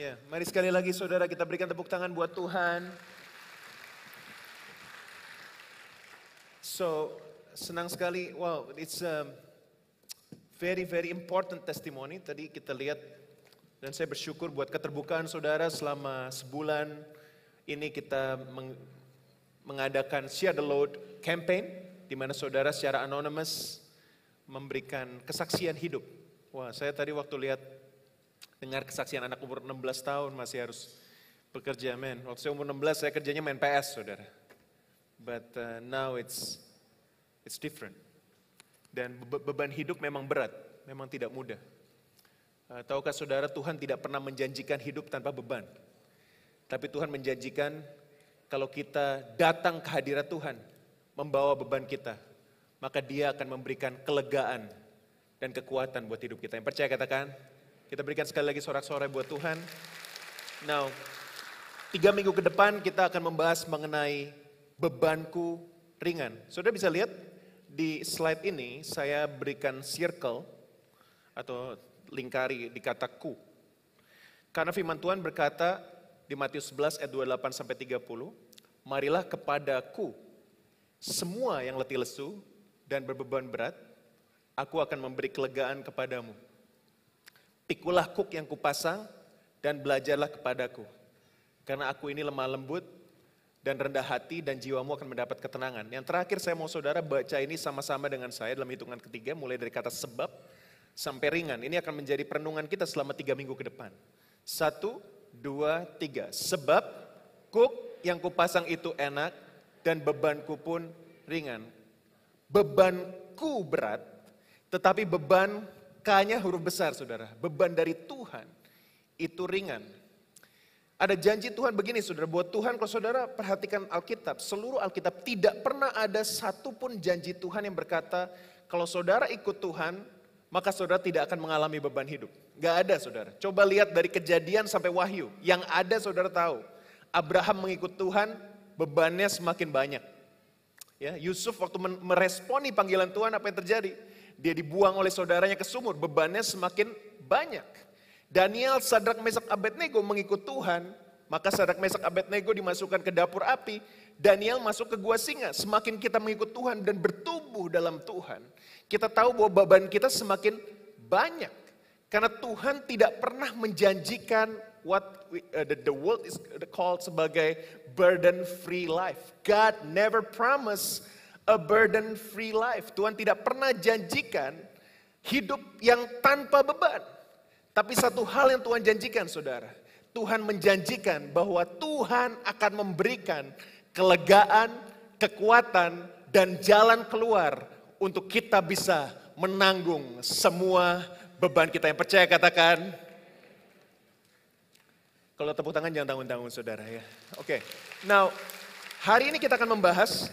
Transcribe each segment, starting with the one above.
Ya, mari sekali lagi saudara kita berikan tepuk tangan buat Tuhan. So, senang sekali. Wow, it's a very very important testimony. Tadi kita lihat dan saya bersyukur buat keterbukaan saudara selama sebulan ini kita mengadakan Share the Load campaign di mana saudara secara anonymous memberikan kesaksian hidup. Wah, saya tadi waktu lihat dengar kesaksian anak umur 16 tahun masih harus bekerja, men. Waktu saya umur 16 saya kerjanya main PS, saudara. But now it's different. Dan beban hidup memang berat, memang tidak mudah. Tahukah saudara, Tuhan tidak pernah menjanjikan hidup tanpa beban. Tapi Tuhan menjanjikan kalau kita datang ke hadirat Tuhan, membawa beban kita, maka Dia akan memberikan kelegaan dan kekuatan buat hidup kita. Yang percaya katakan. Kita berikan sekali lagi sorak-sorai buat Tuhan. Now, 3 minggu ke depan kita akan membahas mengenai bebanku ringan. Saudara bisa lihat di slide ini saya berikan circle atau lingkari di kata ku. Karena firman Tuhan berkata di Matius 11 ayat 28-30, marilah kepadaku semua yang letih lesu dan berbeban berat, aku akan memberi kelegaan kepadamu. Pikulah kuk yang kupasang dan belajarlah kepadaku. Karena aku ini lemah lembut dan rendah hati dan jiwamu akan mendapat ketenangan. Yang terakhir saya mau saudara baca ini sama-sama dengan saya dalam hitungan ketiga. Mulai dari kata sebab sampai ringan. Ini akan menjadi perenungan kita selama 3 minggu ke depan. 1, 2, 3. Sebab kuk yang kupasang itu enak dan bebanku pun ringan. Bebanku berat tetapi beban K-nya huruf besar saudara, beban dari Tuhan itu ringan. Ada janji Tuhan begini saudara, buat Tuhan kalau saudara perhatikan Alkitab, seluruh Alkitab tidak pernah ada satupun janji Tuhan yang berkata, kalau saudara ikut Tuhan, maka saudara tidak akan mengalami beban hidup. Gak ada saudara, coba lihat dari Kejadian sampai Wahyu, yang ada saudara tahu, Abraham mengikut Tuhan, bebannya semakin banyak. Ya, Yusuf waktu meresponi panggilan Tuhan apa yang terjadi? Dia dibuang oleh saudaranya ke sumur, bebannya semakin banyak. Daniel, Sadrak, Mesak, Abednego mengikut Tuhan, maka Sadrak, Mesak, Abednego dimasukkan ke dapur api. Daniel masuk ke gua singa. Semakin kita mengikut Tuhan dan bertumbuh dalam Tuhan, kita tahu bahwa beban kita semakin banyak. Karena Tuhan tidak pernah menjanjikan what the world is called sebagai burden-free life. God never promised a burden free life. Tuhan tidak pernah janjikan hidup yang tanpa beban. Tapi satu hal yang Tuhan janjikan saudara. Tuhan menjanjikan bahwa Tuhan akan memberikan kelegaan, kekuatan, dan jalan keluar. Untuk kita bisa menanggung semua beban kita. Yang percaya katakan. Kalau tepuk tangan jangan tanggung-tanggung saudara ya. Oke, now hari ini kita akan membahas.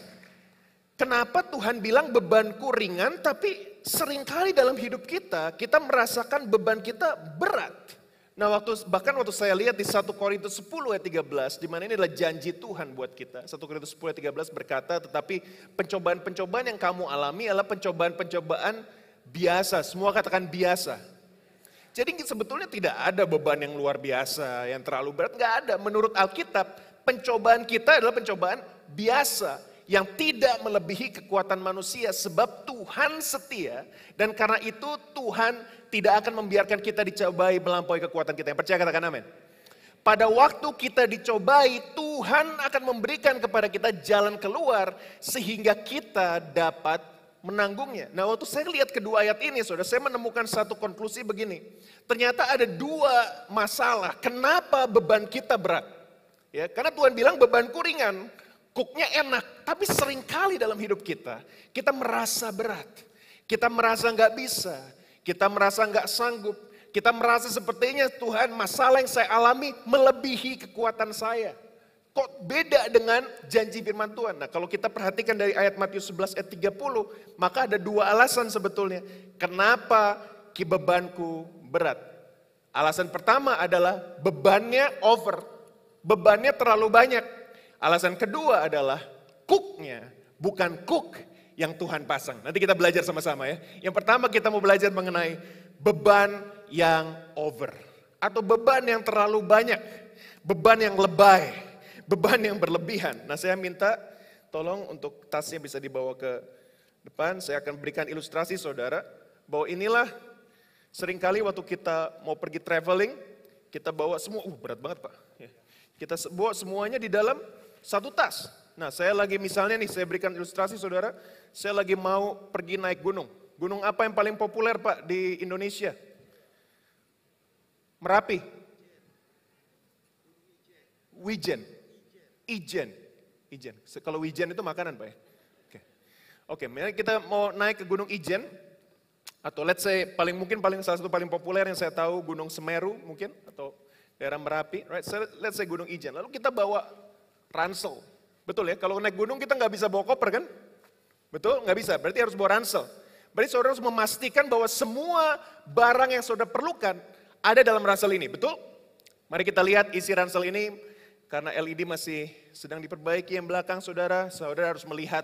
Kenapa Tuhan bilang bebanku ringan, tapi seringkali dalam hidup kita, kita merasakan beban kita berat. Nah, waktu saya lihat di 1 Korintus 10 ayat 13, di mana ini adalah janji Tuhan buat kita. 1 Korintus 10 ayat 13 berkata, tetapi pencobaan-pencobaan yang kamu alami adalah pencobaan-pencobaan biasa. Semua katakan biasa. Jadi sebetulnya tidak ada beban yang luar biasa, yang terlalu berat, gak ada. Menurut Alkitab, pencobaan kita adalah pencobaan biasa. Yang tidak melebihi kekuatan manusia sebab Tuhan setia dan karena itu Tuhan tidak akan membiarkan kita dicobai melampaui kekuatan kita. Yang percaya katakan amin. Pada waktu kita dicobai Tuhan akan memberikan kepada kita jalan keluar sehingga kita dapat menanggungnya. Nah waktu saya lihat kedua ayat ini saudara saya menemukan satu konklusi begini. Ternyata ada 2 masalah kenapa beban kita berat. Ya, karena Tuhan bilang bebanku ringan. Kuknya enak, tapi seringkali dalam hidup kita, kita merasa berat. Kita merasa gak bisa, kita merasa gak sanggup, kita merasa sepertinya Tuhan masalah yang saya alami melebihi kekuatan saya. Kok beda dengan janji firman Tuhan? Nah kalau kita perhatikan dari ayat Matius 11 ayat 30, maka ada 2 alasan sebetulnya. Kenapa bebanku berat? Alasan pertama adalah bebannya over, bebannya terlalu banyak. Alasan kedua adalah cooknya bukan cook yang Tuhan pasang. Nanti kita belajar sama-sama ya. Yang pertama kita mau belajar mengenai beban yang over. atau beban yang terlalu banyak, beban yang lebay, beban yang berlebihan. Nah, saya minta tolong untuk tasnya bisa dibawa ke depan. Saya akan berikan ilustrasi saudara, bahwa inilah seringkali waktu kita mau pergi traveling, kita bawa semua, berat banget Pak. Kita bawa semuanya di dalam satu tas. Nah, saya lagi misalnya nih, saya berikan ilustrasi saudara, saya lagi mau pergi naik gunung. Gunung apa yang paling populer Pak di Indonesia? Merapi? Wijen. Ijen. Kalau Wijen itu makanan Pak ya? Oke, kita mau naik ke Gunung Ijen, atau let's say paling salah satu paling populer yang saya tahu Gunung Semeru mungkin, atau daerah Merapi, right? So, let's say Gunung Ijen, lalu kita bawa ransel, betul ya? Kalau naik gunung kita nggak bisa bawa koper kan? Betul, nggak bisa, berarti harus bawa ransel. Berarti saudara harus memastikan bahwa semua barang yang saudara perlukan ada dalam ransel ini, betul? Mari kita lihat isi ransel ini, karena LED masih sedang diperbaiki yang belakang saudara, saudara harus melihat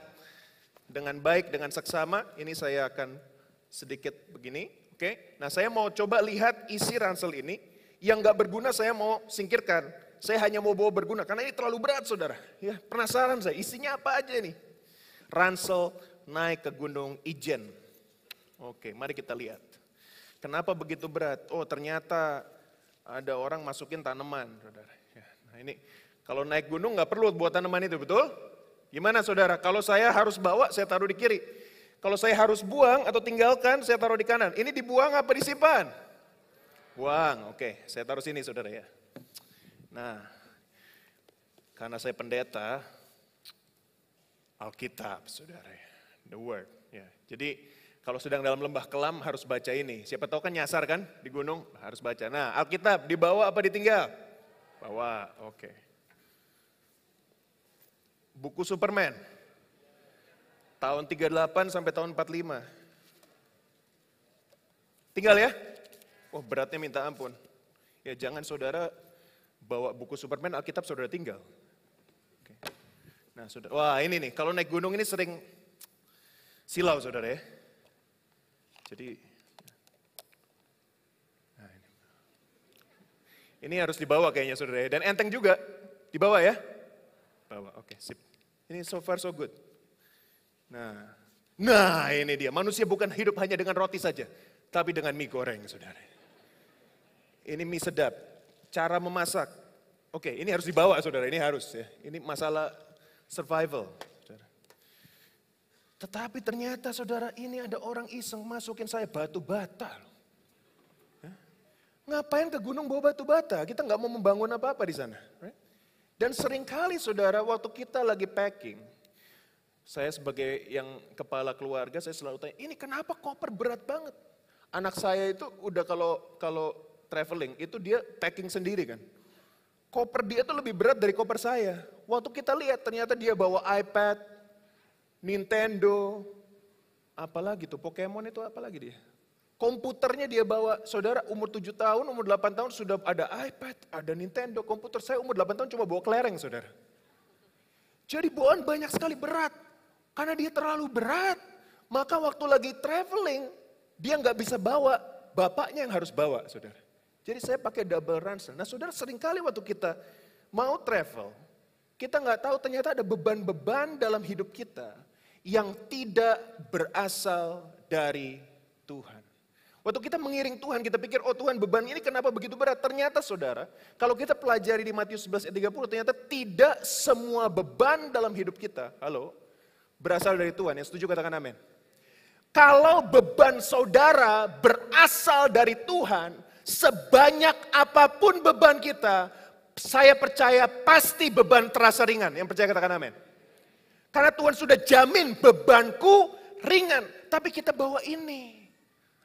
dengan baik, dengan seksama. Ini saya akan sedikit begini, oke. Nah, saya mau coba lihat isi ransel ini, yang gak berguna saya mau singkirkan. Saya hanya mau bawa berguna, karena ini terlalu berat saudara. Ya, penasaran saya, isinya apa aja ini? Ransel naik ke Gunung Ijen. Oke, mari kita lihat. Kenapa begitu berat? Oh, ternyata ada orang masukin tanaman, saudara. Ya, nah ini, kalau naik gunung gak perlu buat tanaman itu, betul? Gimana saudara, kalau saya harus bawa, saya taruh di kiri. Kalau saya harus buang atau tinggalkan, saya taruh di kanan. Ini dibuang apa disimpan? Buang, oke. Saya taruh sini saudara ya. Nah, karena saya pendeta, Alkitab saudara ya. The Word. Ya. Jadi kalau sedang dalam lembah kelam harus baca ini. Siapa tahu kan nyasar kan di gunung, harus baca. Nah, Alkitab dibawa apa ditinggal? Bawa, oke. Buku Superman, tahun 38 sampai tahun 45. Tinggal ya? Oh, beratnya minta ampun. Ya, jangan saudara bawa buku Superman, Alkitab saudara tinggal. Oke. Nah, saudara, wah ini nih, kalau naik gunung ini sering silau saudara ya. Jadi, nah ini harus dibawa kayaknya saudara ya. Dan enteng juga, dibawa ya. Oke, sip. Ini so far so good. Nah ini dia. Manusia bukan hidup hanya dengan roti saja, tapi dengan mie goreng, saudara. Ini mie sedap. Cara memasak. Oke, ini harus dibawa, saudara. Ini harus ya. Ini masalah survival, saudara. Tetapi ternyata, saudara, ini ada orang iseng masukin saya batu bata. Hah? Ngapain ke gunung bawa batu bata? Kita nggak mau membangun apa-apa di sana, right? Dan seringkali saudara, waktu kita lagi packing, saya sebagai yang kepala keluarga, saya selalu tanya, ini kenapa koper berat banget? Anak saya itu udah kalau traveling, itu dia packing sendiri kan. Koper dia itu lebih berat dari koper saya. Waktu kita lihat, ternyata dia bawa iPad, Nintendo, apalagi tuh, Pokemon itu apalagi dia. Komputernya dia bawa, saudara umur 7 tahun, umur 8 tahun sudah ada iPad, ada Nintendo, komputer. Saya umur 8 tahun cuma bawa kelereng saudara. Jadi bawaan banyak sekali berat, karena dia terlalu berat. Maka waktu lagi traveling, dia nggak bisa bawa, bapaknya yang harus bawa saudara. Jadi saya pakai double ransel. Nah saudara, seringkali waktu kita mau travel, kita nggak tahu ternyata ada beban-beban dalam hidup kita yang tidak berasal dari Tuhan. Waktu kita mengiring Tuhan, kita pikir, oh Tuhan beban ini kenapa begitu berat? Ternyata saudara, kalau kita pelajari di Matius 11:30, ternyata tidak semua beban dalam hidup kita, halo, berasal dari Tuhan. Yang setuju katakan amin. Kalau beban saudara berasal dari Tuhan, sebanyak apapun beban kita, saya percaya pasti beban terasa ringan. Yang percaya katakan amin. Karena Tuhan sudah jamin bebanku ringan, tapi kita bawa ini.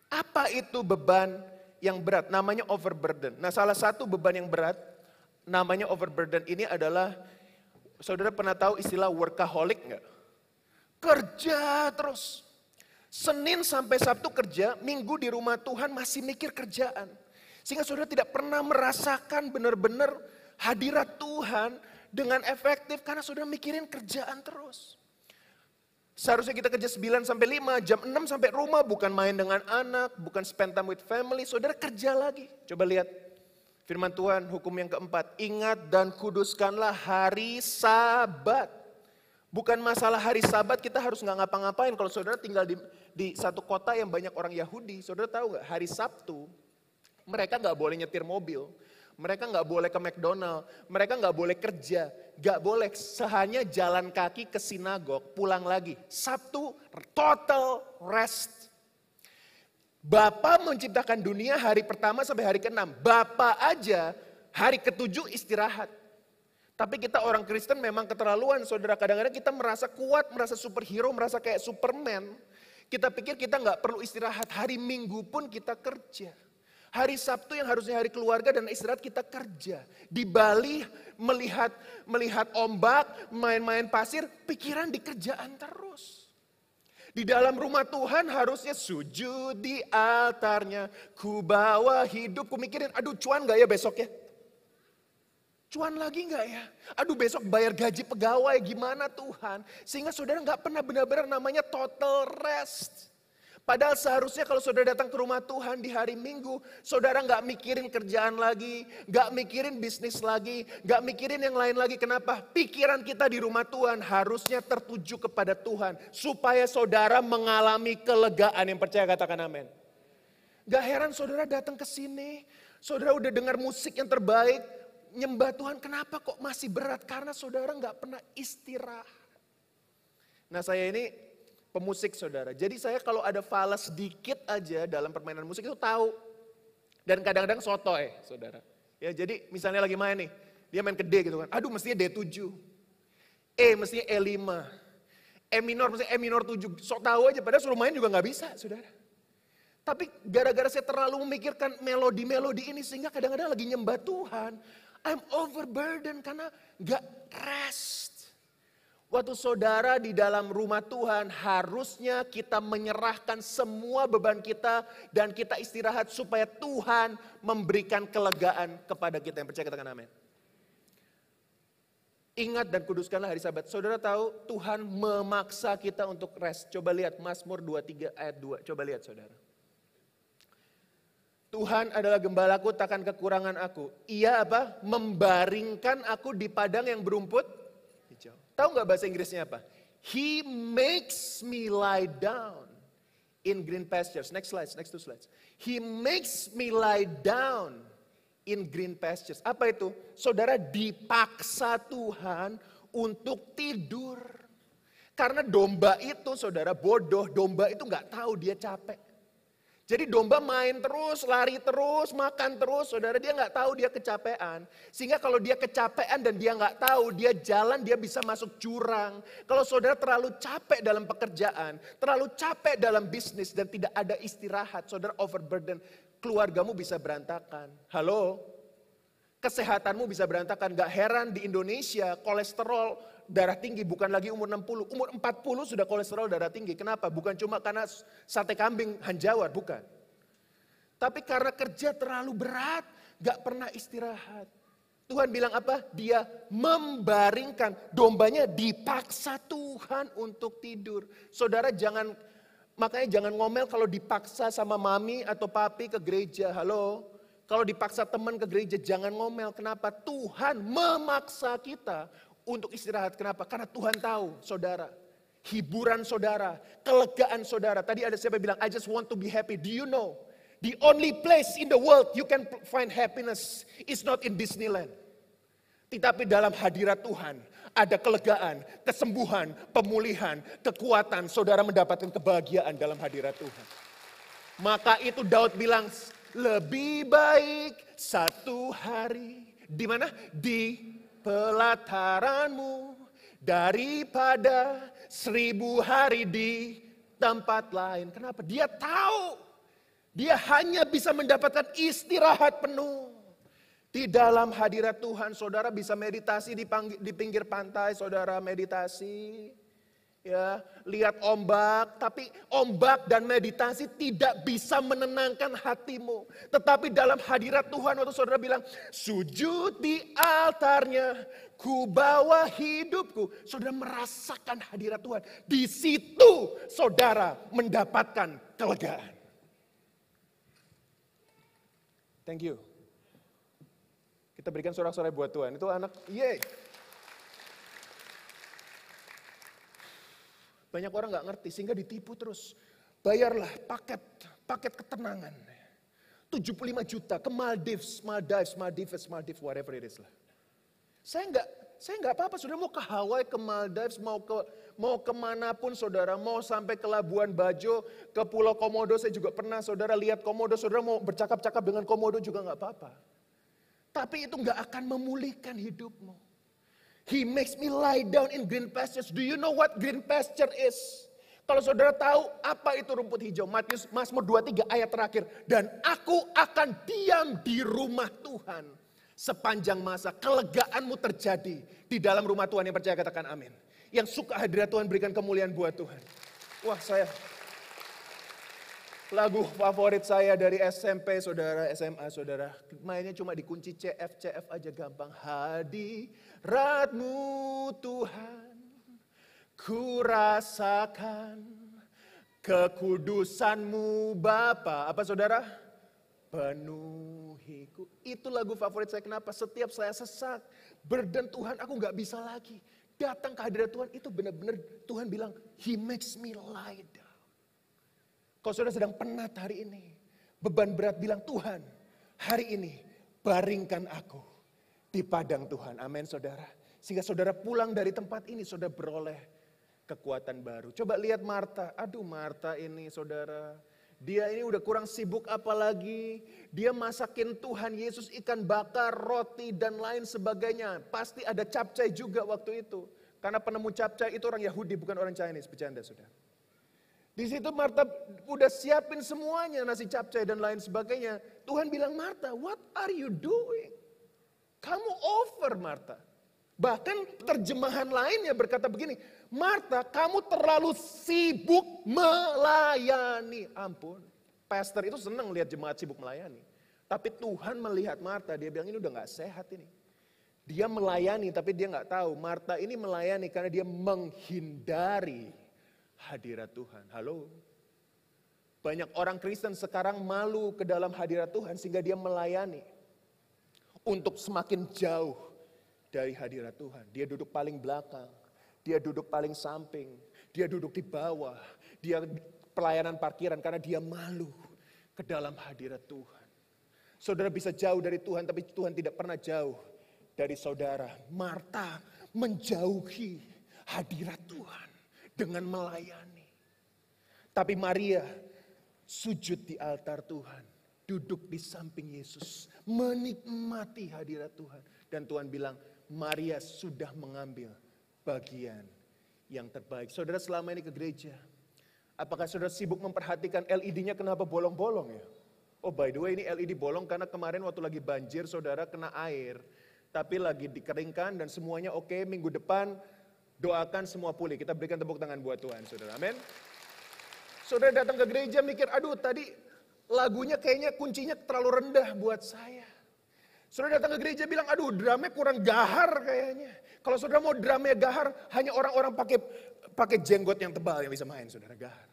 Apa itu beban yang berat? Namanya overburden. Nah, salah satu beban yang berat, namanya overburden ini adalah, saudara pernah tahu istilah workaholic nggak? Kerja terus. Senin sampai Sabtu kerja, Minggu di rumah Tuhan masih mikir kerjaan. Sehingga saudara tidak pernah merasakan benar-benar hadirat Tuhan dengan efektif, karena saudara mikirin kerjaan terus. Seharusnya kita kerja 9 sampai 5, jam 6 sampai rumah, bukan main dengan anak, bukan spend time with family, saudara kerja lagi. Coba lihat, Firman Tuhan hukum yang keempat, ingat dan kuduskanlah hari Sabat. Bukan masalah hari Sabat kita harus nggak ngapa-ngapain. Kalau saudara tinggal di satu kota yang banyak orang Yahudi, saudara tahu nggak hari Sabtu mereka nggak boleh nyetir mobil, mereka nggak boleh ke McDonald, mereka nggak boleh kerja, nggak boleh, sehanya jalan kaki ke sinagog, pulang lagi. Sabtu total rest. Bapa menciptakan dunia hari pertama sampai hari keenam. Bapa aja hari ketujuh istirahat. Tapi kita orang Kristen memang keterlaluan, saudara. Kadang-kadang kita merasa kuat, merasa superhero, merasa kayak Superman. Kita pikir kita nggak perlu istirahat. Hari Minggu pun kita kerja. Hari Sabtu yang harusnya hari keluarga dan istirahat kita kerja. Di Bali melihat ombak, main-main pasir, pikiran di kerjaan terus. Di dalam rumah Tuhan harusnya sujud di altarnya. Ku bawa hidup, ku mikirin, aduh cuan nggak ya besoknya? Cuan lagi nggak ya? Aduh besok bayar gaji pegawai gimana Tuhan? Sehingga saudara nggak pernah benar-benar namanya total rest. Padahal seharusnya kalau saudara datang ke rumah Tuhan di hari Minggu, saudara nggak mikirin kerjaan lagi, nggak mikirin bisnis lagi, nggak mikirin yang lain lagi. Kenapa? Pikiran kita di rumah Tuhan harusnya tertuju kepada Tuhan supaya saudara mengalami kelegaan. Yang percaya katakan amin. Nggak heran saudara datang ke sini, saudara udah dengar musik yang terbaik, nyembah Tuhan, kenapa kok masih berat? Karena saudara nggak pernah istirahat. Nah saya ini pemusik saudara. Jadi saya kalau ada falas sedikit aja dalam permainan musik itu tahu. Dan kadang-kadang sotoy saudara. Ya jadi misalnya lagi main nih. Dia main ke D gitu kan. Aduh mestinya D7. E mestinya E5. E minor mestinya E minor 7. Sok tahu aja padahal suruh main juga nggak bisa saudara. Tapi gara-gara saya terlalu memikirkan melodi-melodi ini sehingga kadang-kadang lagi nyembah Tuhan. I'm overburdened karena gak rest. Waktu saudara di dalam rumah Tuhan harusnya kita menyerahkan semua beban kita dan kita istirahat supaya Tuhan memberikan kelegaan kepada kita. Yang percaya katakan amin. Ingat dan kuduskanlah hari Sabat. Saudara tahu Tuhan memaksa kita untuk rest. Coba lihat Mazmur 23 ayat 2. Coba lihat saudara. Tuhan adalah gembalaku, takkan kekurangan aku. Ia apa? Membaringkan aku di padang yang berumput hijau. Tahu nggak bahasa Inggrisnya apa? He makes me lie down in green pastures. Next slide, next two slides. He makes me lie down in green pastures. Apa itu? Saudara dipaksa Tuhan untuk tidur. Karena domba itu saudara bodoh, domba itu nggak tahu dia capek. Jadi domba main terus, lari terus, makan terus, saudara dia nggak tahu dia kecapean. Sehingga kalau dia kecapean dan dia nggak tahu, dia jalan dia bisa masuk jurang. Kalau saudara terlalu capek dalam pekerjaan, terlalu capek dalam bisnis dan tidak ada istirahat, saudara overburden, keluargamu bisa berantakan. Halo? Kesehatanmu bisa berantakan. Nggak heran di Indonesia kolesterol darah tinggi bukan lagi umur 60. Umur 40 sudah kolesterol darah tinggi. Kenapa? Bukan cuma karena sate kambing Hanjawar, bukan. Tapi karena kerja terlalu berat, gak pernah istirahat. Tuhan bilang apa? Dia membaringkan. Dombanya dipaksa Tuhan untuk tidur. Saudara jangan, makanya jangan ngomel kalau dipaksa sama mami atau papi ke gereja. Halo? Kalau dipaksa teman ke gereja jangan ngomel. Kenapa? Tuhan memaksa kita untuk istirahat. Kenapa? Karena Tuhan tahu saudara. Hiburan saudara. Kelegaan saudara. Tadi ada siapa bilang, I just want to be happy. Do you know? The only place in the world you can find happiness is not in Disneyland. Tetapi dalam hadirat Tuhan. Ada kelegaan, kesembuhan, pemulihan, kekuatan. Saudara mendapatkan kebahagiaan dalam hadirat Tuhan. Maka itu Daud bilang, lebih baik satu hari. Di mana? Di pelataranmu daripada 1000 hari di tempat lain. Kenapa? Dia tahu dia hanya bisa mendapatkan istirahat penuh. Di dalam hadirat Tuhan saudara bisa meditasi di pinggir pantai saudara meditasi. Ya, lihat ombak, tapi ombak dan meditasi tidak bisa menenangkan hatimu. Tetapi dalam hadirat Tuhan waktu saudara bilang, sujud di altarnya, ku bawa hidupku. Saudara merasakan hadirat Tuhan. Di situ saudara mendapatkan kelegaan. Thank you. Kita berikan sorak-sorai buat Tuhan. Itu anak, yeay. Banyak orang gak ngerti, sehingga ditipu terus. Bayarlah paket ketenangan. 75 juta ke Maldives, whatever it is lah. Saya nggak apa-apa, saudara mau ke Hawaii, ke Maldives, mau kemanapun saudara, mau sampai ke Labuan Bajo, ke Pulau Komodo, saya juga pernah saudara lihat Komodo, saudara mau bercakap-cakap dengan Komodo juga nggak apa-apa. Tapi itu nggak akan memulihkan hidupmu. He makes me lie down in green pastures. Do you know what green pasture is? Kalau saudara tahu apa itu rumput hijau, Matius, Mazmur 23 ayat terakhir. Dan aku akan diam di rumah Tuhan sepanjang masa. Kelegaanmu terjadi di dalam rumah Tuhan, yang percaya katakan amin. Yang suka hadirat Tuhan, berikan kemuliaan buat Tuhan. Wah, saya lagu favorit saya dari SMP saudara, SMA saudara. Mainnya cuma dikunci CF aja gampang. Hadiratmu Tuhan, ku rasakan kekudusanmu Bapa. Apa saudara? Penuhiku. Itu lagu favorit saya. Kenapa? Setiap saya sesak, burden Tuhan, aku gak bisa lagi. Datang ke hadirat Tuhan, itu benar-benar Tuhan bilang, He makes me lie down. Kalau saudara sedang penat hari ini, beban berat, bilang Tuhan, hari ini baringkan aku di padang Tuhan. Amin saudara. Sehingga saudara pulang dari tempat ini, saudara beroleh kekuatan baru. Coba lihat Marta. Aduh Marta ini saudara. Dia ini udah kurang sibuk apalagi. Dia masakin Tuhan Yesus ikan bakar, roti dan lain sebagainya. Pasti ada capcai juga waktu itu. Karena penemu capcai itu orang Yahudi bukan orang Chinese. Bercanda saudara. Di situ Marta udah siapin semuanya, nasi capcai dan lain sebagainya. Tuhan bilang, Marta, what are you doing? Kamu over Marta. Bahkan terjemahan lainnya berkata begini, Marta, kamu terlalu sibuk melayani. Ampun, pastor itu senang lihat jemaat sibuk melayani. Tapi Tuhan melihat Marta, dia bilang ini udah gak sehat ini. Dia melayani tapi dia gak tahu. Marta ini melayani karena dia menghindari hadirat Tuhan. Halo? Banyak orang Kristen sekarang malu ke dalam hadirat Tuhan sehingga dia melayani. Untuk semakin jauh dari hadirat Tuhan. Dia duduk paling belakang. Dia duduk paling samping. Dia duduk di bawah. Dia pelayanan parkiran karena dia malu ke dalam hadirat Tuhan. Saudara bisa jauh dari Tuhan tapi Tuhan tidak pernah jauh dari saudara. Marta menjauhi hadirat Tuhan dengan melayani. Tapi Maria sujud di altar Tuhan. Duduk di samping Yesus. Menikmati hadirat Tuhan. Dan Tuhan bilang, Maria sudah mengambil bagian yang terbaik. Saudara selama ini ke gereja, apakah saudara sibuk memperhatikan LED-nya kenapa bolong-bolong ya? Oh by the way ini LED bolong karena kemarin waktu lagi banjir saudara kena air. Tapi lagi dikeringkan dan semuanya oke. Minggu depan doakan semua pulih. Kita berikan tepuk tangan buat Tuhan saudara. Amin. Saudara datang ke gereja mikir, aduh tadi lagunya kayaknya kuncinya terlalu rendah buat saya. Saudara datang ke gereja bilang, aduh drumnya kurang gahar kayaknya. Kalau saudara mau drumnya gahar, hanya orang-orang pakai jenggot yang tebal yang bisa main, saudara gahar.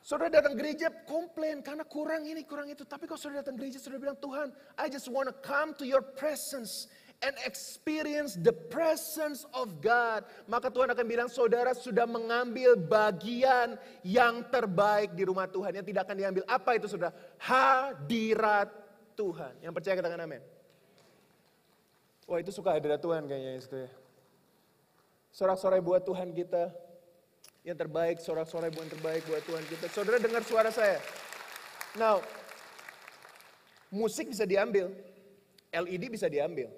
Saudara datang gereja komplain karena kurang ini, kurang itu. Tapi kalau saudara datang gereja, saudara bilang, Tuhan, I just want to come to your presence and experience the presence of God. Maka Tuhan akan bilang, saudara sudah mengambil bagian yang terbaik di rumah Tuhan. Yang tidak akan diambil. Apa itu saudara? Hadirat Tuhan. Yang percaya katakan amin. Wah itu suka hadirat Tuhan kayaknya itu ya. Sorak-sorai buat Tuhan kita. Yang terbaik, sorak-sorai buat terbaik buat Tuhan kita. Saudara dengar suara saya. Now, musik bisa diambil. LED bisa diambil.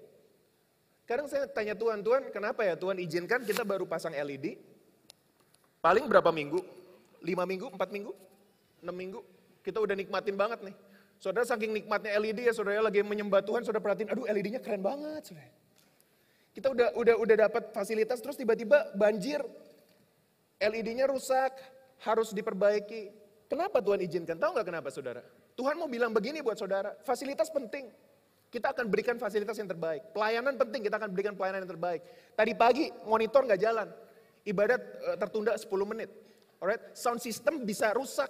Kadang saya tanya Tuhan, Tuhan kenapa ya Tuhan izinkan kita baru pasang LED. Paling berapa minggu? 5 minggu, 4 minggu, 6 minggu. Kita udah nikmatin banget nih. Saudara saking nikmatnya LED ya, saudara lagi menyembah Tuhan, saudara perhatiin, aduh LED-nya keren banget, saudara. Kita udah dapat fasilitas, terus tiba-tiba banjir, LED-nya rusak, harus diperbaiki. Kenapa Tuhan izinkan? Tahu nggak kenapa, saudara? Tuhan mau bilang begini buat saudara, fasilitas penting, kita akan berikan fasilitas yang terbaik. Pelayanan penting, kita akan berikan pelayanan yang terbaik. Tadi pagi monitor nggak jalan, ibadat tertunda 10 menit. Alright, sound system bisa rusak.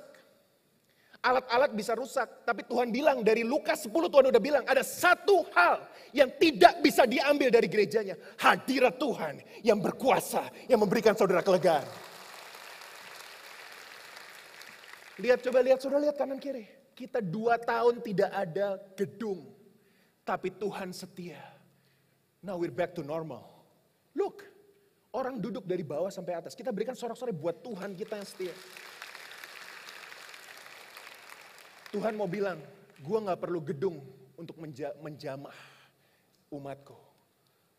alat-alat bisa rusak. Tapi Tuhan bilang dari Lukas 10 Tuhan udah bilang ada satu hal yang tidak bisa diambil dari gerejanya. Hadirat Tuhan yang berkuasa, yang memberikan saudara kelegaan. Lihat, coba lihat, saudara lihat kanan kiri. Kita 2 tahun tidak ada gedung. Tapi Tuhan setia. Now we're back to normal. Look, orang duduk dari bawah sampai atas. Kita berikan sorak-sorai buat Tuhan kita yang setia. Tuhan mau bilang, gue gak perlu gedung untuk menjamah umatku.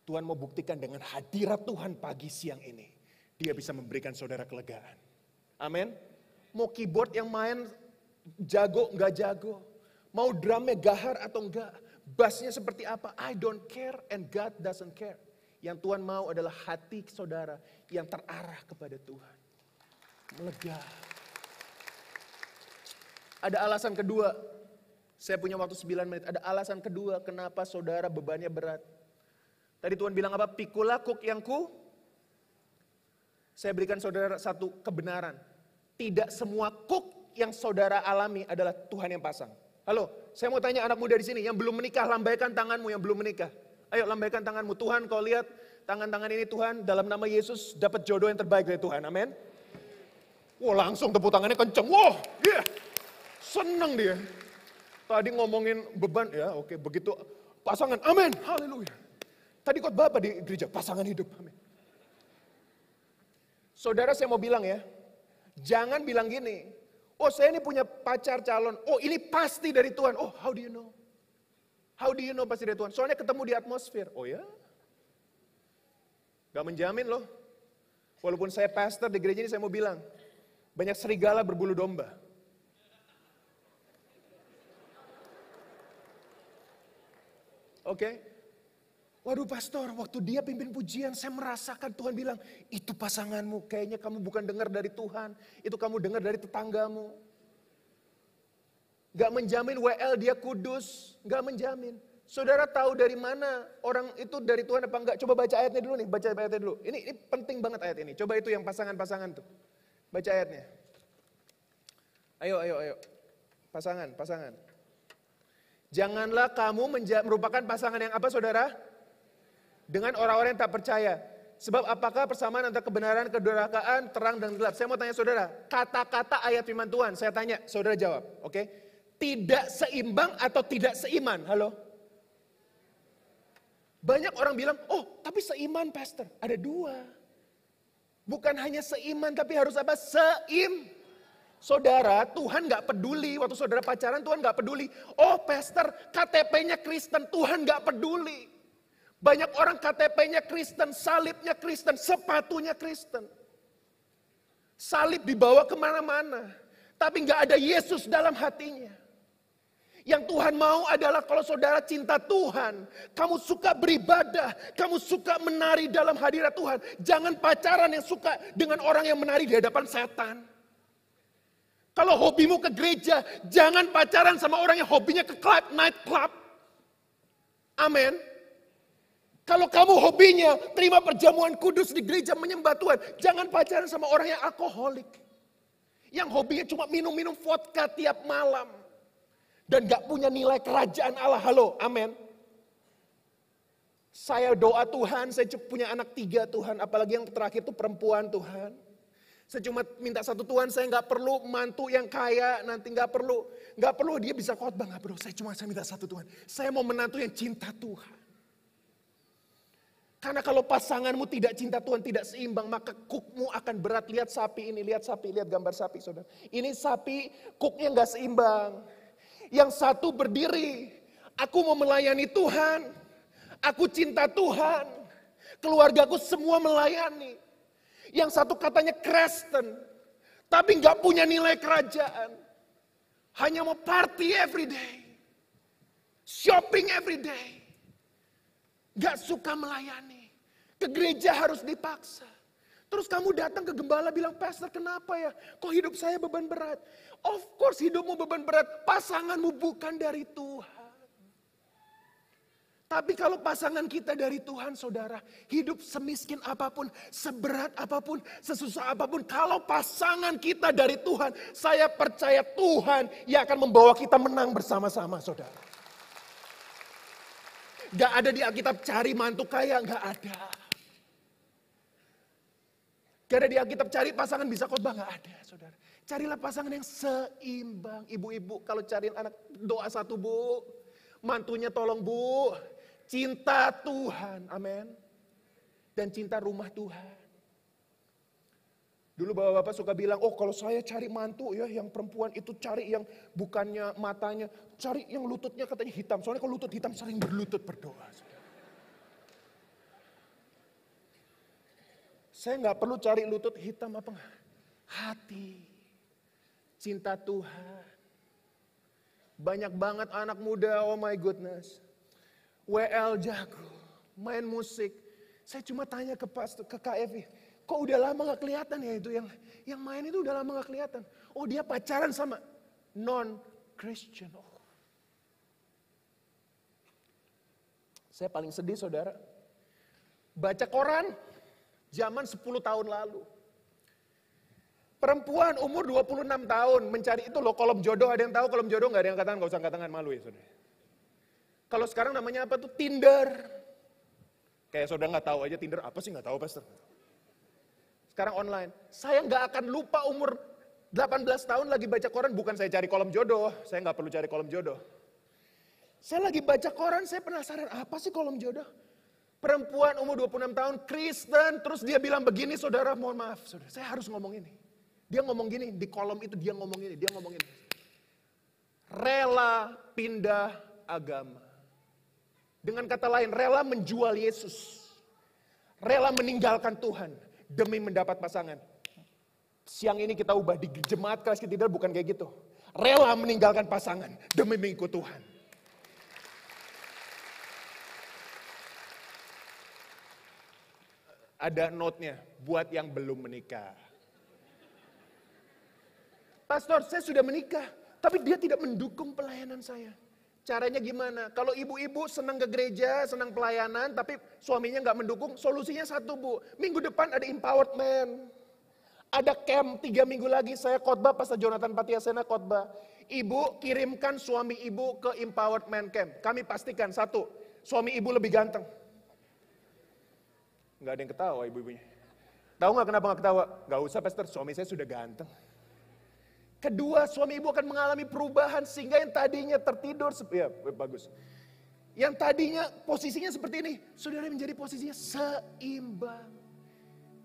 Tuhan mau buktikan dengan hadirat Tuhan pagi siang ini. Dia bisa memberikan saudara kelegaan. Amin. Mau keyboard yang main jago gak jago. Mau drumnya gahar atau enggak. Bassnya seperti apa. I don't care and God doesn't care. Yang Tuhan mau adalah hati saudara yang terarah kepada Tuhan. Melegah. Ada alasan kedua, saya punya waktu 9 menit, ada alasan kedua kenapa saudara bebannya berat. Tadi Tuhan bilang apa? Pikulah kuk yang ku. Saya berikan saudara satu kebenaran. Tidak semua kuk yang saudara alami adalah Tuhan yang pasang. Halo, saya mau tanya anak muda di sini yang belum menikah, lambaikan tanganmu yang belum menikah. Ayo lambaikan tanganmu, Tuhan kau lihat tangan-tangan ini Tuhan dalam nama Yesus dapat jodoh yang terbaik dari Tuhan, amin. Wah langsung tepuk tangannya kenceng, wah yeah. Senang dia. Tadi ngomongin beban, ya oke. Begitu pasangan, amin, haleluya. Tadi khotbah apa di gereja? Pasangan hidup, amin. Saudara saya mau bilang ya, jangan bilang gini, oh saya ini punya pacar calon, oh ini pasti dari Tuhan. Oh how do you know? How do you know pasti dari Tuhan? Soalnya ketemu di atmosfer, oh ya? Gak menjamin loh. Walaupun saya pastor di gereja ini saya mau bilang, banyak serigala berbulu domba. Oke, okay. Waduh pastor, waktu dia pimpin pujian saya merasakan Tuhan bilang, itu pasanganmu, kayaknya kamu bukan dengar dari Tuhan, itu kamu dengar dari tetanggamu. Gak menjamin WL dia kudus, gak menjamin. Saudara tahu dari mana orang itu dari Tuhan apa enggak? Coba baca ayatnya dulu nih, baca ayatnya dulu. Ini penting banget ayat ini, coba itu yang pasangan-pasangan tuh. Baca ayatnya. Ayo. Pasangan. Janganlah kamu merupakan pasangan yang apa saudara? Dengan orang-orang yang tak percaya. Sebab apakah persamaan antara kebenaran, kedurhakaan, terang dan gelap? Saya mau tanya saudara, kata-kata ayat firman Tuhan, saya tanya, saudara jawab, oke? Tidak seimbang atau tidak seiman? Halo? Banyak orang bilang, oh tapi seiman pastor, ada dua. Bukan hanya seiman tapi harus apa? Seimbang. Saudara, Tuhan gak peduli. Waktu saudara pacaran, Tuhan gak peduli. Oh, pastor, KTP-nya Kristen. Tuhan gak peduli. Banyak orang KTP-nya Kristen, salibnya Kristen, sepatunya Kristen. Salib dibawa kemana-mana. Tapi gak ada Yesus dalam hatinya. Yang Tuhan mau adalah kalau saudara cinta Tuhan, kamu suka beribadah, kamu suka menari dalam hadirat Tuhan. Jangan pacaran yang suka dengan orang yang menari di hadapan setan. Kalau hobimu ke gereja, jangan pacaran sama orang yang hobinya ke club, night club. Amin. Kalau kamu hobinya terima perjamuan kudus di gereja menyembah Tuhan, jangan pacaran sama orang yang alkoholik. Yang hobinya cuma minum-minum vodka tiap malam. Dan gak punya nilai kerajaan Allah. Halo, amin. Saya doa Tuhan, saya punya anak 3 Tuhan, apalagi yang terakhir itu perempuan Tuhan. Saya cuma minta satu Tuhan, saya gak perlu mantu yang kaya, nanti gak perlu dia bisa khotbah, gak perlu. Saya minta satu Tuhan, saya mau menantu yang cinta Tuhan. Karena kalau pasanganmu tidak cinta Tuhan, tidak seimbang, maka kukmu akan berat. Lihat sapi ini, lihat gambar sapi saudara. Ini sapi kuknya gak seimbang. Yang satu berdiri, aku mau melayani Tuhan, aku cinta Tuhan, keluargaku semua melayani. Yang satu katanya Kristen, tapi gak punya nilai kerajaan. Hanya mau party every day. Shopping every day. Gak suka melayani. Ke gereja harus dipaksa. Terus kamu datang ke gembala bilang, pastor kenapa ya? Kok hidup saya beban berat? Of course hidupmu beban berat, pasanganmu bukan dari Tuhan. Tapi kalau pasangan kita dari Tuhan, saudara, hidup semiskin apapun, seberat apapun, sesusah apapun, kalau pasangan kita dari Tuhan, saya percaya Tuhan yang akan membawa kita menang bersama-sama, saudara. Gak ada di Alkitab cari mantu kaya, gak ada. Gak ada di Alkitab cari pasangan bisa khotbah, gak ada, saudara. Carilah pasangan yang seimbang. Ibu-ibu kalau cariin anak doa satu, Bu. Mantunya tolong, Bu. Cinta Tuhan, amin. Dan cinta rumah Tuhan. Dulu bapak-bapak suka bilang, oh kalau saya cari mantu ya yang perempuan itu cari yang bukannya matanya. Cari yang lututnya katanya hitam. Soalnya kalau lutut hitam sering berlutut berdoa. Saya gak perlu cari lutut hitam apa enggak. Hati. Cinta Tuhan. Banyak banget anak muda, oh my goodness. WL jago, main musik. Saya cuma tanya ke KFI. Kok udah lama gak kelihatan ya itu yang main itu udah lama gak kelihatan. Oh dia pacaran sama non-Christian. Oh. Saya paling sedih saudara. Baca koran zaman 10 tahun lalu. Perempuan umur 26 tahun mencari itu loh kolom jodoh. Ada yang tahu kolom jodoh gak ada yang katakan, gak usah katakan malu ya saudara. Kalau sekarang namanya apa tuh? Tinder. Kayak saudara gak tahu aja Tinder apa sih, gak tahu pastor. Sekarang online. Saya gak akan lupa umur 18 tahun lagi baca koran. Bukan saya cari kolom jodoh. Saya gak perlu cari kolom jodoh. Saya lagi baca koran. Saya penasaran apa sih kolom jodoh. Perempuan umur 26 tahun. Kristen. Terus dia bilang begini saudara. Mohon maaf saudara. Saya harus ngomong ini. Dia ngomong gini. Di kolom itu dia ngomong ini. Dia ngomong ini. Rela pindah agama. Dengan kata lain. Rela menjual Yesus. Rela meninggalkan Tuhan. Demi mendapat pasangan. Siang ini kita ubah di jemaat Christ Cathedral bukan kayak gitu. Rela meninggalkan pasangan demi mengikut Tuhan. Ada note-nya buat yang belum menikah. Pastor, saya sudah menikah, tapi dia tidak mendukung pelayanan saya. Caranya gimana? Kalau ibu-ibu senang ke gereja, senang pelayanan, tapi suaminya gak mendukung, solusinya satu Bu. Minggu depan ada empowered man. Ada camp 3 minggu lagi, saya khotbah, Pastor Jonathan Patiasena khotbah. Ibu kirimkan suami ibu ke empowered man camp. Kami pastikan, satu, suami ibu lebih ganteng. Gak ada yang ketawa ibu-ibunya. Tahu gak kenapa gak ketawa? Gak usah Pastor, suami saya sudah ganteng. Kedua, suami ibu akan mengalami perubahan sehingga yang tadinya tertidur, ya bagus. Yang tadinya posisinya seperti ini, saudara menjadi posisinya seimbang.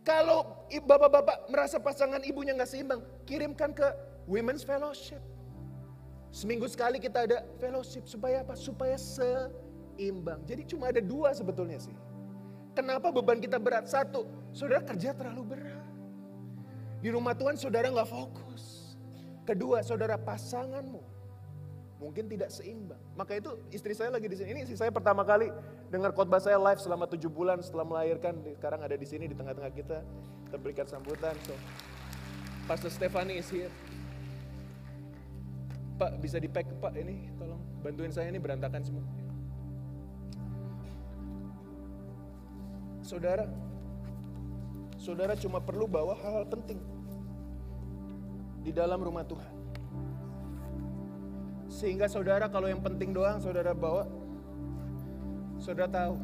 Kalau bapak-bapak merasa pasangan ibunya gak seimbang, kirimkan ke Women's Fellowship. Seminggu sekali kita ada fellowship, supaya apa? Supaya seimbang. Jadi cuma ada dua sebetulnya sih. Kenapa beban kita berat? Satu, saudara kerja terlalu berat. Di rumah Tuhan saudara gak fokus. Kedua, saudara pasanganmu mungkin tidak seimbang. Maka itu istri saya lagi di sini. Ini istri saya pertama kali dengar khotbah saya live selama 7 bulan setelah melahirkan. Sekarang ada di sini di tengah-tengah kita. Kita berikan sambutan. So, Pastor Stefani is here. Pak, bisa di-pack Pak ini? Tolong bantuin saya ini berantakan semua. Saudara cuma perlu bawa hal-hal penting. Di dalam rumah Tuhan. Sehingga saudara kalau yang penting doang saudara bawa. Saudara tahu.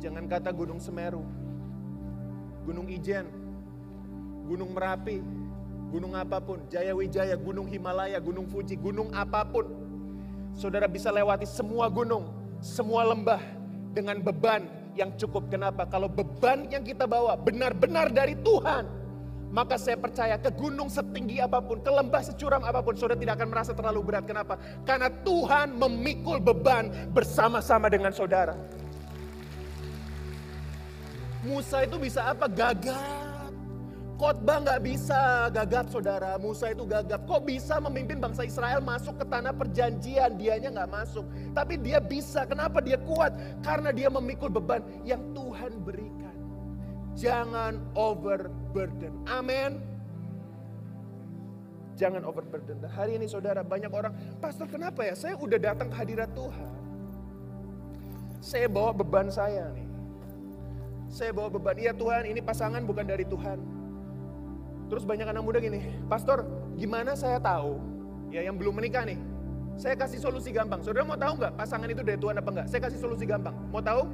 Jangan kata Gunung Semeru. Gunung Ijen. Gunung Merapi. Gunung apapun. Jaya Wijaya. Gunung Himalaya. Gunung Fuji. Gunung apapun. Saudara bisa lewati semua gunung. Semua lembah. Dengan beban yang cukup. Kenapa? Kalau beban yang kita bawa benar-benar dari Tuhan. Maka saya percaya ke gunung setinggi apapun, ke lembah securam apapun, saudara tidak akan merasa terlalu berat. Kenapa? Karena Tuhan memikul beban bersama-sama dengan saudara. Musa itu bisa apa? Gagap. Khotbah nggak bisa gagap saudara. Musa itu gagap. Kok bisa memimpin bangsa Israel masuk ke tanah perjanjian? Dianya nggak masuk. Tapi dia bisa. Kenapa dia kuat? Karena dia memikul beban yang Tuhan berikan. Jangan overburden. Amin. Jangan overburden. Hari ini saudara banyak orang, Pastor kenapa ya? Saya udah datang ke hadirat Tuhan. Saya bawa beban saya nih. Saya bawa beban, ya Tuhan ini pasangan bukan dari Tuhan. Terus banyak anak muda gini, Pastor gimana saya tahu, ya yang belum menikah nih. Saya kasih solusi gampang, saudara mau tahu nggak pasangan itu dari Tuhan apa enggak? Saya kasih solusi gampang, mau tahu?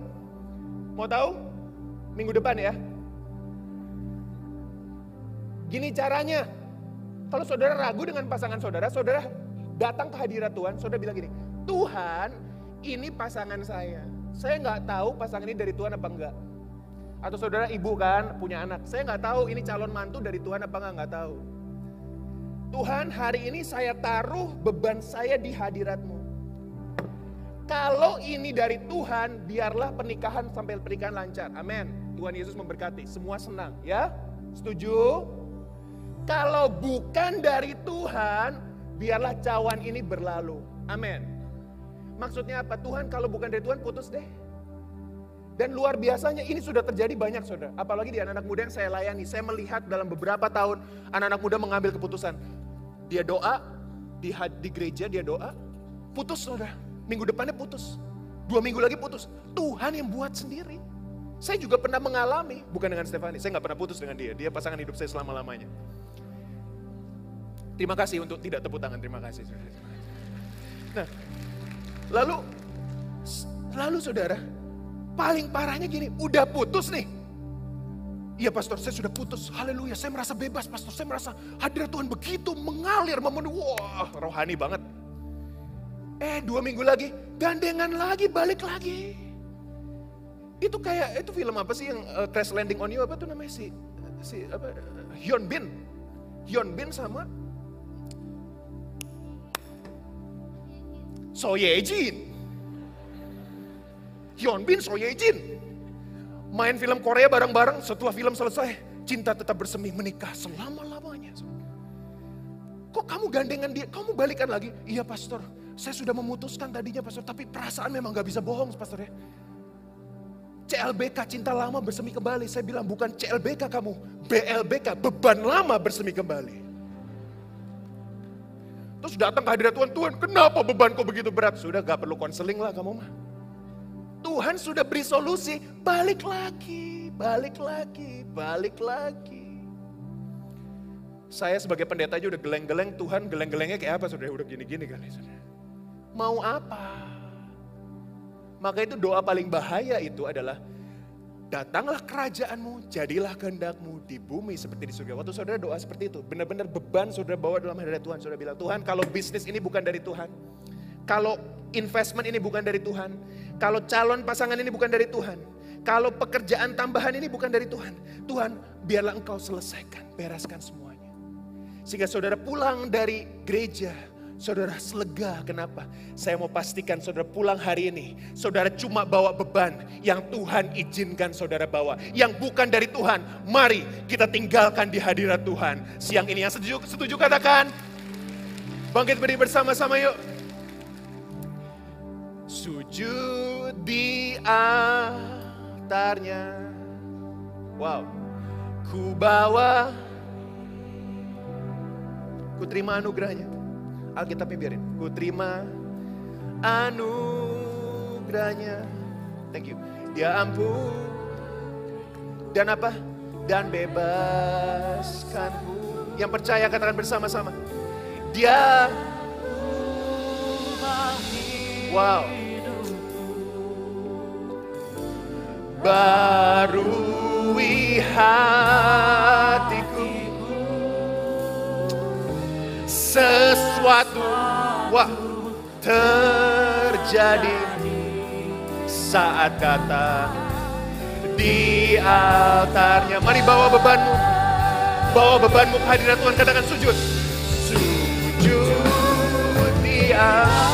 Mau tahu? Minggu depan ya. Gini caranya, kalau saudara ragu dengan pasangan saudara, saudara datang ke hadirat Tuhan, saudara bilang gini, Tuhan ini pasangan saya nggak tahu pasangan ini dari Tuhan apa enggak. Atau saudara ibu kan punya anak, saya nggak tahu ini calon mantu dari Tuhan apa nggak tahu. Tuhan hari ini saya taruh beban saya di hadirat-Mu. Kalau ini dari Tuhan, biarlah pernikahan sampai pernikahan lancar. Amin. Tuhan Yesus memberkati, semua senang ya. Setuju? Kalau bukan dari Tuhan, biarlah cawan ini berlalu. Amin. Maksudnya apa? Tuhan kalau bukan dari Tuhan putus deh. Dan luar biasanya ini sudah terjadi banyak saudara. Apalagi di anak-anak muda yang saya layani. Saya melihat dalam beberapa tahun anak-anak muda mengambil keputusan. Dia doa, di gereja dia doa. Putus saudara. Minggu depannya putus. 2 minggu lagi putus. Tuhan yang buat sendiri. Saya juga pernah mengalami. Bukan dengan Stefani. Saya gak pernah putus dengan dia. Dia pasangan hidup saya selama-lamanya. Terima kasih untuk tidak tepuk tangan. Terima kasih saudara. Nah, lalu saudara. Paling parahnya gini, udah putus nih. Iya pastor, saya sudah putus. Haleluya, saya merasa bebas pastor. Saya merasa hadirat Tuhan begitu mengalir, memenuhi. Wah, rohani banget. 2 minggu lagi, gandengan lagi, balik lagi. Itu kayak, itu film apa sih yang Crash Landing on You, apa tuh namanya si Hyun Bin. Hyun Bin sama So Ye Jin. Hyun Bin, So Ye Jin main film Korea bareng-bareng. Setelah film selesai, cinta tetap bersemi, menikah selama-lamanya. Kok kamu gandengan dia? Kamu balikan lagi? Iya pastor, saya sudah memutuskan tadinya pastor, tapi perasaan memang gak bisa bohong pastor ya. CLBK, cinta lama bersemi kembali. Saya bilang bukan CLBK kamu, BLBK, beban lama bersemi kembali. Terus datang ke hadirat Tuhan, Tuhan kenapa bebanku begitu berat? Sudah gak perlu konseling lah kamu mah. Tuhan sudah beri solusi, balik lagi, balik lagi, balik lagi. Saya sebagai pendeta aja udah geleng-geleng, Tuhan geleng-gelengnya kayak apa saudara? Udah gini-gini kali saudara. Mau apa? Maka itu doa paling bahaya itu adalah, datanglah kerajaanmu, jadilah kehendakmu di bumi seperti di surga. Waktu saudara doa seperti itu, benar-benar beban saudara bawa dalam hadirat Tuhan. Saudara bilang, Tuhan kalau bisnis ini bukan dari Tuhan, kalau investment ini bukan dari Tuhan, kalau calon pasangan ini bukan dari Tuhan, kalau pekerjaan tambahan ini bukan dari Tuhan. Tuhan biarlah Engkau selesaikan, bereskan semuanya. Sehingga saudara pulang dari gereja, saudara selega. Kenapa? Saya mau pastikan saudara pulang hari ini, saudara cuma bawa beban yang Tuhan izinkan saudara bawa. Yang bukan dari Tuhan, mari kita tinggalkan di hadirat Tuhan. Siang ini yang setuju katakan. Bangkit berdiri bersama-sama yuk. Sujud di altarnya. Wow. Ku bawa. Ku terima anugerahnya. Alkitabnya biarin. Ku terima anugerahnya. Thank you. Dia ampun. Dan apa? Dan bebaskanku. Yang percaya katakan bersama-sama. Dia. Wow. Barui hatiku sesuatu terjadi saat kata di altarnya. Mari bawa bebanmu ke hadirat Tuhan, katakan sujud. Sujud di altarnya.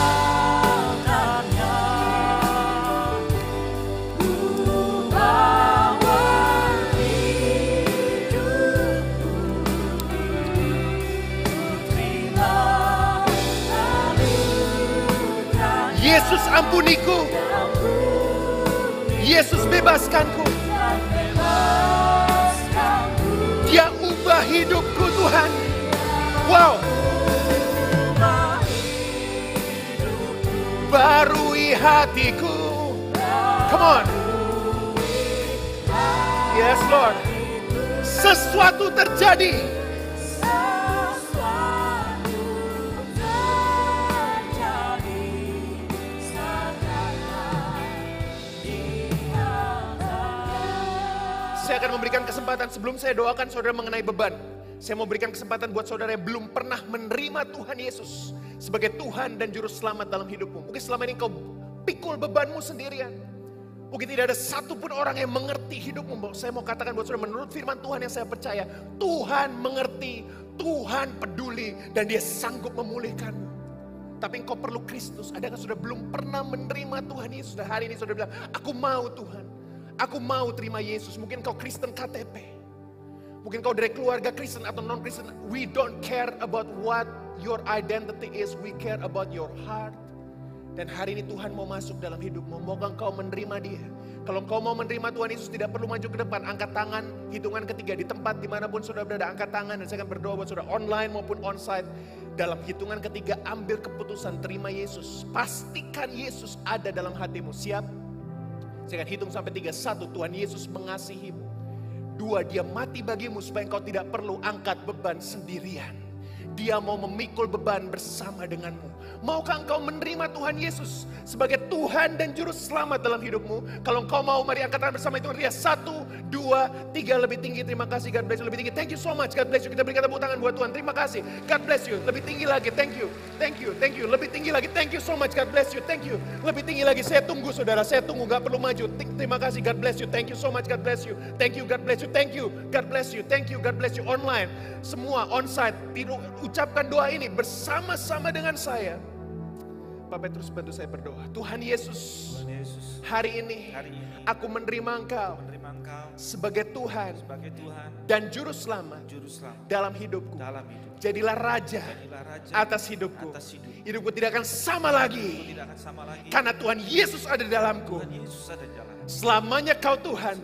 Yesus ampuniku, Yesus bebaskanku, Dia ubah hidupku Tuhan. Wow. Barui hatiku. Come on. Yes, Lord. Sesuatu terjadi. Saya akan memberikan kesempatan sebelum saya doakan saudara mengenai beban. Saya mau berikan kesempatan buat saudara yang belum pernah menerima Tuhan Yesus sebagai Tuhan dan Juru Selamat dalam hidupmu. Mungkin selama ini kau pikul bebanmu sendirian. Mungkin tidak ada satupun orang yang mengerti hidupmu. Saya mau katakan buat saudara, menurut firman Tuhan yang saya percaya, Tuhan mengerti, Tuhan peduli, dan Dia sanggup memulihkanmu. Tapi engkau perlu Kristus. Adakah saudara belum pernah menerima Tuhan Yesus? Dan hari ini saudara bilang, aku mau Tuhan. Aku mau terima Yesus. Mungkin kau Kristen KTP. Mungkin kau dari keluarga Kristen atau non-Kristen. We don't care about what your identity is. We care about your heart. Dan hari ini Tuhan mau masuk dalam hidupmu. Moga engkau menerima Dia. Kalau engkau mau menerima Tuhan Yesus, tidak perlu maju ke depan. Angkat tangan, hitungan ketiga. Di tempat dimanapun saudara berada, angkat tangan. Dan saya akan berdoa buat saudara online maupun onsite. Dalam hitungan ketiga, ambil keputusan terima Yesus. Pastikan Yesus ada dalam hatimu. Siap? Saya akan hitung sampai 3. 1, Tuhan Yesus mengasihimu. 2, Dia mati bagimu supaya engkau tidak perlu angkat beban sendirian. Dia mau memikul beban bersama denganmu. Maukah engkau menerima Tuhan Yesus sebagai Tuhan dan Juru Selamat dalam hidupmu? Kalau engkau mau, mari angkat tangan bersama itu. 1, 2, 3, lebih tinggi. Terima kasih, God bless you. Lebih tinggi, thank you so much, God bless you. Kita berikan tepuk tangan buat Tuhan, terima kasih, God bless you. Lebih tinggi lagi, thank you, thank you, thank you. Lebih tinggi lagi, thank you so much, God bless you, thank you. Lebih tinggi lagi, saya tunggu saudara, saya tunggu, gak perlu maju. Terima kasih, God bless you, thank you so much, God bless you. Thank you, God bless you, thank you, God bless you, thank you, God bless you. Online, semua onsite, ucapkan doa ini bersama-sama dengan saya. Bapak, terus bantu saya berdoa. Tuhan Yesus, hari ini aku menerima Engkau sebagai Tuhan dan Juru Selamat dalam hidupku. Jadilah Raja atas hidupku. Hidupku tidak akan sama lagi, karena Tuhan Yesus ada dalamku. Selamanya Kau Tuhan,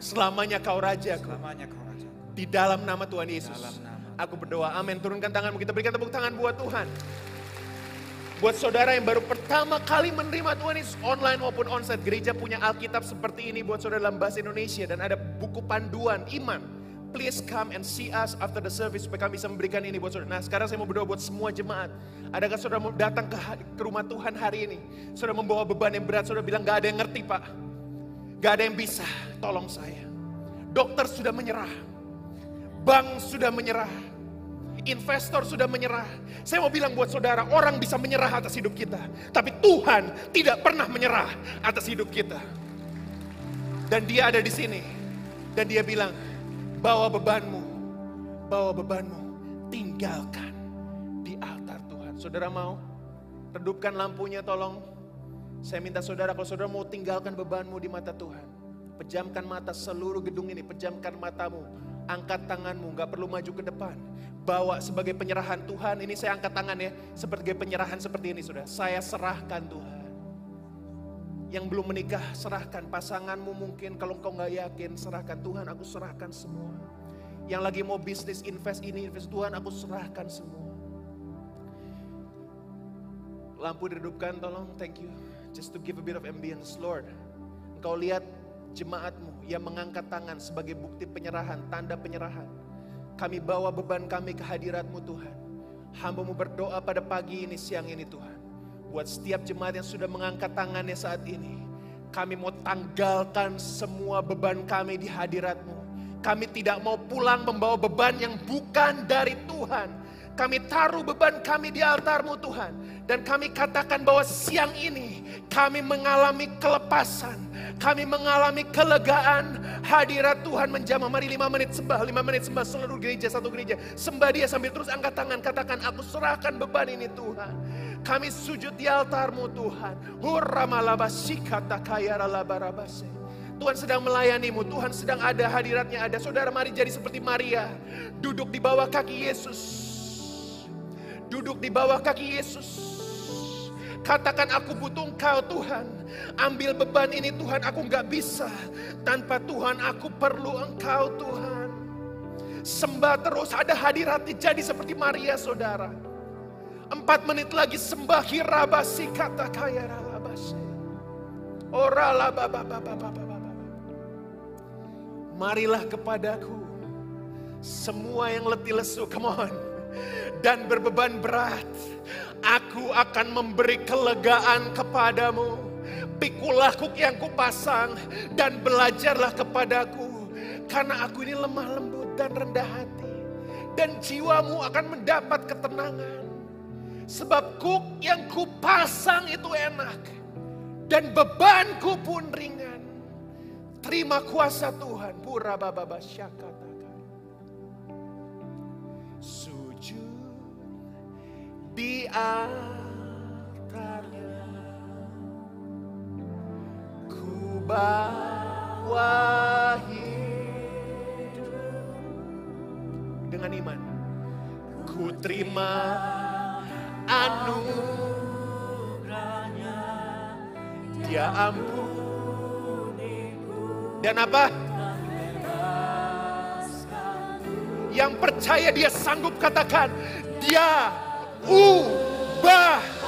selamanya Kau Rajaku. Di dalam nama Tuhan Yesus aku berdoa, amin. Turunkan tanganmu, kita berikan tepuk tangan buat Tuhan. Buat saudara yang baru pertama kali menerima Tuhan Yesus, online maupun onsite, gereja punya Alkitab seperti ini buat saudara dalam bahasa Indonesia. Dan ada buku panduan iman. Please come and see us after the service, supaya kami bisa memberikan ini buat saudara. Nah, sekarang saya mau berdoa buat semua jemaat. Adakah saudara mau datang ke rumah Tuhan hari ini? Saudara membawa beban yang berat, saudara bilang, gak ada yang ngerti Pak. Gak ada yang bisa, tolong saya. Dokter sudah menyerah. Bank sudah menyerah, investor sudah menyerah. Saya mau bilang buat saudara, orang bisa menyerah atas hidup kita, tapi Tuhan tidak pernah menyerah atas hidup kita. Dan Dia ada di sini, dan Dia bilang, bawa bebanmu, tinggalkan di altar Tuhan. Saudara mau? Redupkan lampunya tolong. Saya minta saudara, kalau saudara mau tinggalkan bebanmu di mata Tuhan, pejamkan mata seluruh gedung ini, pejamkan matamu. Angkat tanganmu, gak perlu maju ke depan. Bawa sebagai penyerahan Tuhan. Ini saya angkat tangan ya, sebagai penyerahan seperti ini sudah. Saya serahkan Tuhan. Yang belum menikah, serahkan pasanganmu mungkin. Kalau engkau gak yakin, serahkan Tuhan, aku serahkan semua. Yang lagi mau bisnis, invest ini, invest Tuhan, aku serahkan semua. Lampu diredupkan tolong, thank you. Just to give a bit of ambience, Lord. Engkau lihat jemaatmu yang mengangkat tangan sebagai bukti penyerahan, tanda penyerahan. Kami bawa beban kami ke hadirat-Mu Tuhan. Hamba-Mu berdoa pada pagi ini, siang ini Tuhan. Buat setiap jemaat yang sudah mengangkat tangannya saat ini, kami mau tanggalkan semua beban kami di hadirat-Mu. Kami tidak mau pulang membawa beban yang bukan dari Tuhan. Kami taruh beban kami di altar-Mu Tuhan. Dan kami katakan bahwa siang ini kami mengalami kelepasan. Kami mengalami kelegaan. Hadirat Tuhan menjamah. Mari 5 menit sembah seluruh gereja, satu gereja. Sembah Dia sambil terus angkat tangan. Katakan, aku serahkan beban ini Tuhan. Kami sujud di altar-Mu Tuhan. Tuhan sedang melayani-Mu, Tuhan sedang ada, hadirat-Nya ada. Saudara mari jadi seperti Maria. Duduk di bawah kaki Yesus. Duduk di bawah kaki Yesus. Katakan, aku butuh Engkau Tuhan. Ambil beban ini Tuhan, aku gak bisa. Tanpa Tuhan aku perlu Engkau Tuhan. Sembah terus, ada hadirat-Nya, jadi seperti Maria saudara. 4 menit lagi sembah hirabasi kata kaya ralabasi. Orala baba baba baba baba. Marilah kepadaku semua yang letih lesu, come on, dan berbeban berat, aku akan memberi kelegaan kepadamu. Pikulah kuk yang kupasang dan belajarlah kepadaku, karena aku ini lemah lembut dan rendah hati, dan jiwamu akan mendapat ketenangan. Sebab kuk yang kupasang itu enak dan bebanku pun ringan. Terima kuasa Tuhan. Pura baba basyakatakan. Sujud di altar. Bawa hidup dengan iman, ku terima anugerahnya, Dia ampuniku dan apa? Yang percaya Dia sanggup, katakan Dia ubah.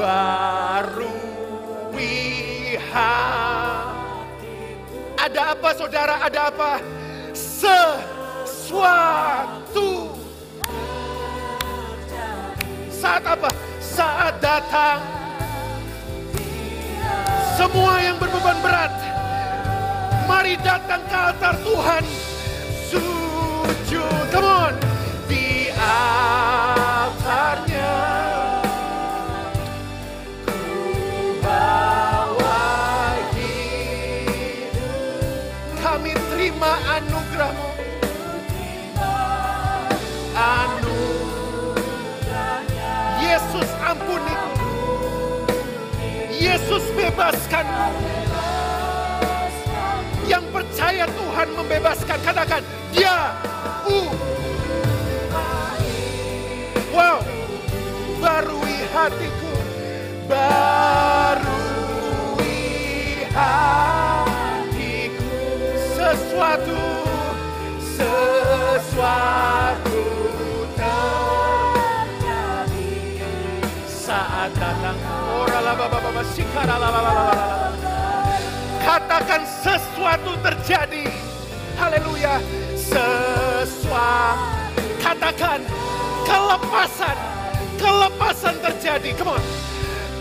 Barui hatiku. Ada apa saudara? Ada apa? Sesuatu saat apa? Saat datang. Semua yang berbeban berat, mari datang ke altar Tuhan. Sujud, come on, di altarnya. Terima anugerahmu, anugerahnya. Yesus ampuniku, Yesus bebaskanku. Yang percaya Tuhan membebaskan, katakan Dia wow, barui hatiku, barui hatiku. Sesuatu terjadi saat datang. Katakan sesuatu terjadi. Haleluya. Sesuatu. Katakan kelepasan. Kelepasan terjadi. Come on.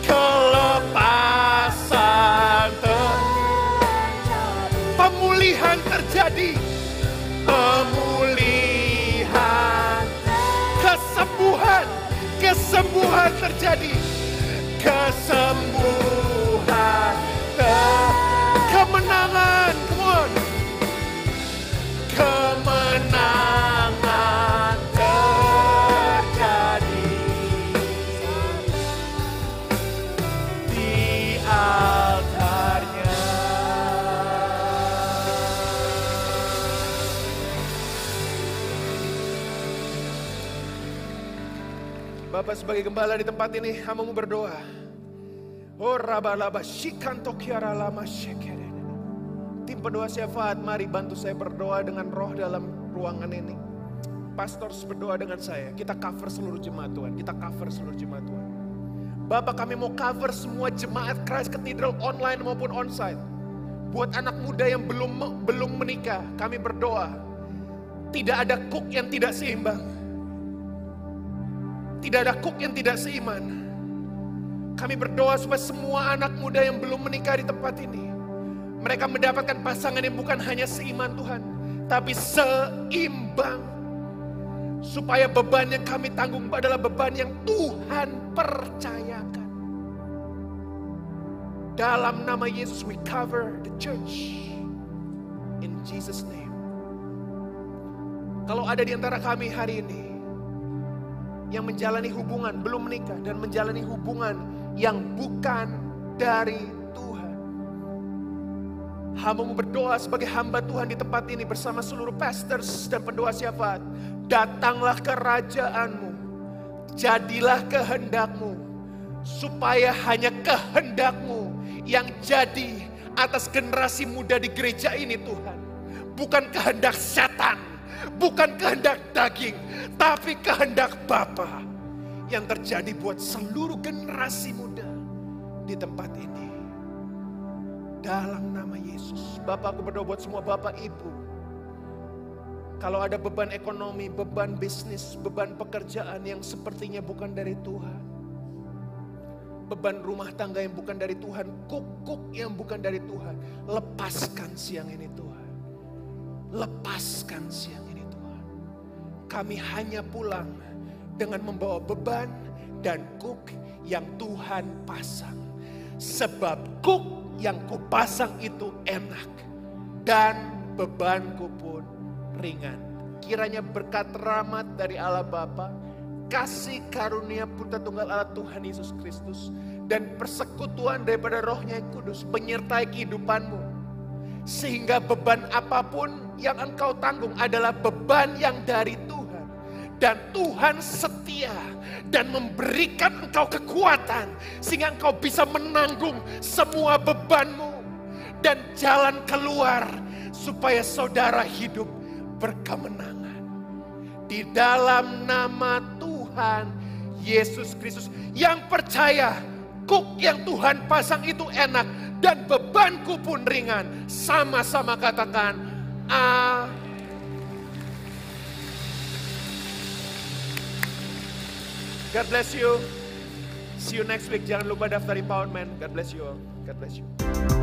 Kelepasan terjadi. Pemulihan terjadi, pemulihan, kesembuhan, kesembuhan terjadi, kesembuhan, kemenangan, come on, kemenangan terjadi di alam. Bapak sebagai gembala di tempat ini, hambamu berdoa. Oh rabalaba shikanto kiara lama shekerene. Tim pendoa syafaat, mari bantu saya berdoa dengan roh dalam ruangan ini. Pastor berdoa dengan saya. Kita cover seluruh jemaat Tuhan. Kita cover seluruh jemaat Tuhan. Bapak, kami mau cover semua jemaat Christ Cathedral online maupun onsite. Buat anak muda yang belum menikah, kami berdoa. Tidak ada kuk yang tidak seimbang. Tidak ada kuk yang tidak seiman. Kami berdoa supaya semua anak muda yang belum menikah di tempat ini, mereka mendapatkan pasangan yang bukan hanya seiman Tuhan, tapi seimbang. Supaya beban yang kami tanggung adalah beban yang Tuhan percayakan. Dalam nama Yesus we cover the church. In Jesus name. Kalau ada di antara kami hari ini yang menjalani hubungan, belum menikah, dan menjalani hubungan yang bukan dari Tuhan, hambamu berdoa sebagai hamba Tuhan di tempat ini bersama seluruh pastors dan pendoa syafaat. Datanglah kerajaanmu, jadilah kehendakmu, supaya hanya kehendakmu yang jadi atas generasi muda di gereja ini Tuhan. Bukan kehendak setan, bukan kehendak daging, tapi kehendak Bapa yang terjadi buat seluruh generasi muda di tempat ini. Dalam nama Yesus. Bapak, aku berdoa buat semua Bapak Ibu. Kalau ada beban ekonomi, beban bisnis, beban pekerjaan yang sepertinya bukan dari Tuhan. Beban rumah tangga yang bukan dari Tuhan. Kuk-kuk yang bukan dari Tuhan. Lepaskan siang ini Tuhan. Lepaskan siang ini Tuhan. Kami hanya pulang dengan membawa beban dan kuk yang Tuhan pasang. Sebab kuk yang kupasang itu enak dan bebanku pun ringan. Kiranya berkat rahmat dari Allah Bapa, kasih karunia Putra Tunggal Allah Tuhan Yesus Kristus, dan persekutuan daripada Roh-Nya yang Kudus menyertai kehidupanmu, sehingga beban apapun yang engkau tanggung adalah beban yang dari Tuhan, dan Tuhan setia dan memberikan engkau kekuatan sehingga engkau bisa menanggung semua bebanmu dan jalan keluar supaya saudara hidup berkemenangan di dalam nama Tuhan Yesus Kristus. Yang percaya kuk yang Tuhan pasang itu enak dan bebanku pun ringan, sama-sama katakan amin. God bless you. See you next week. Jangan lupa daftar empowerment. God bless you all. God bless you.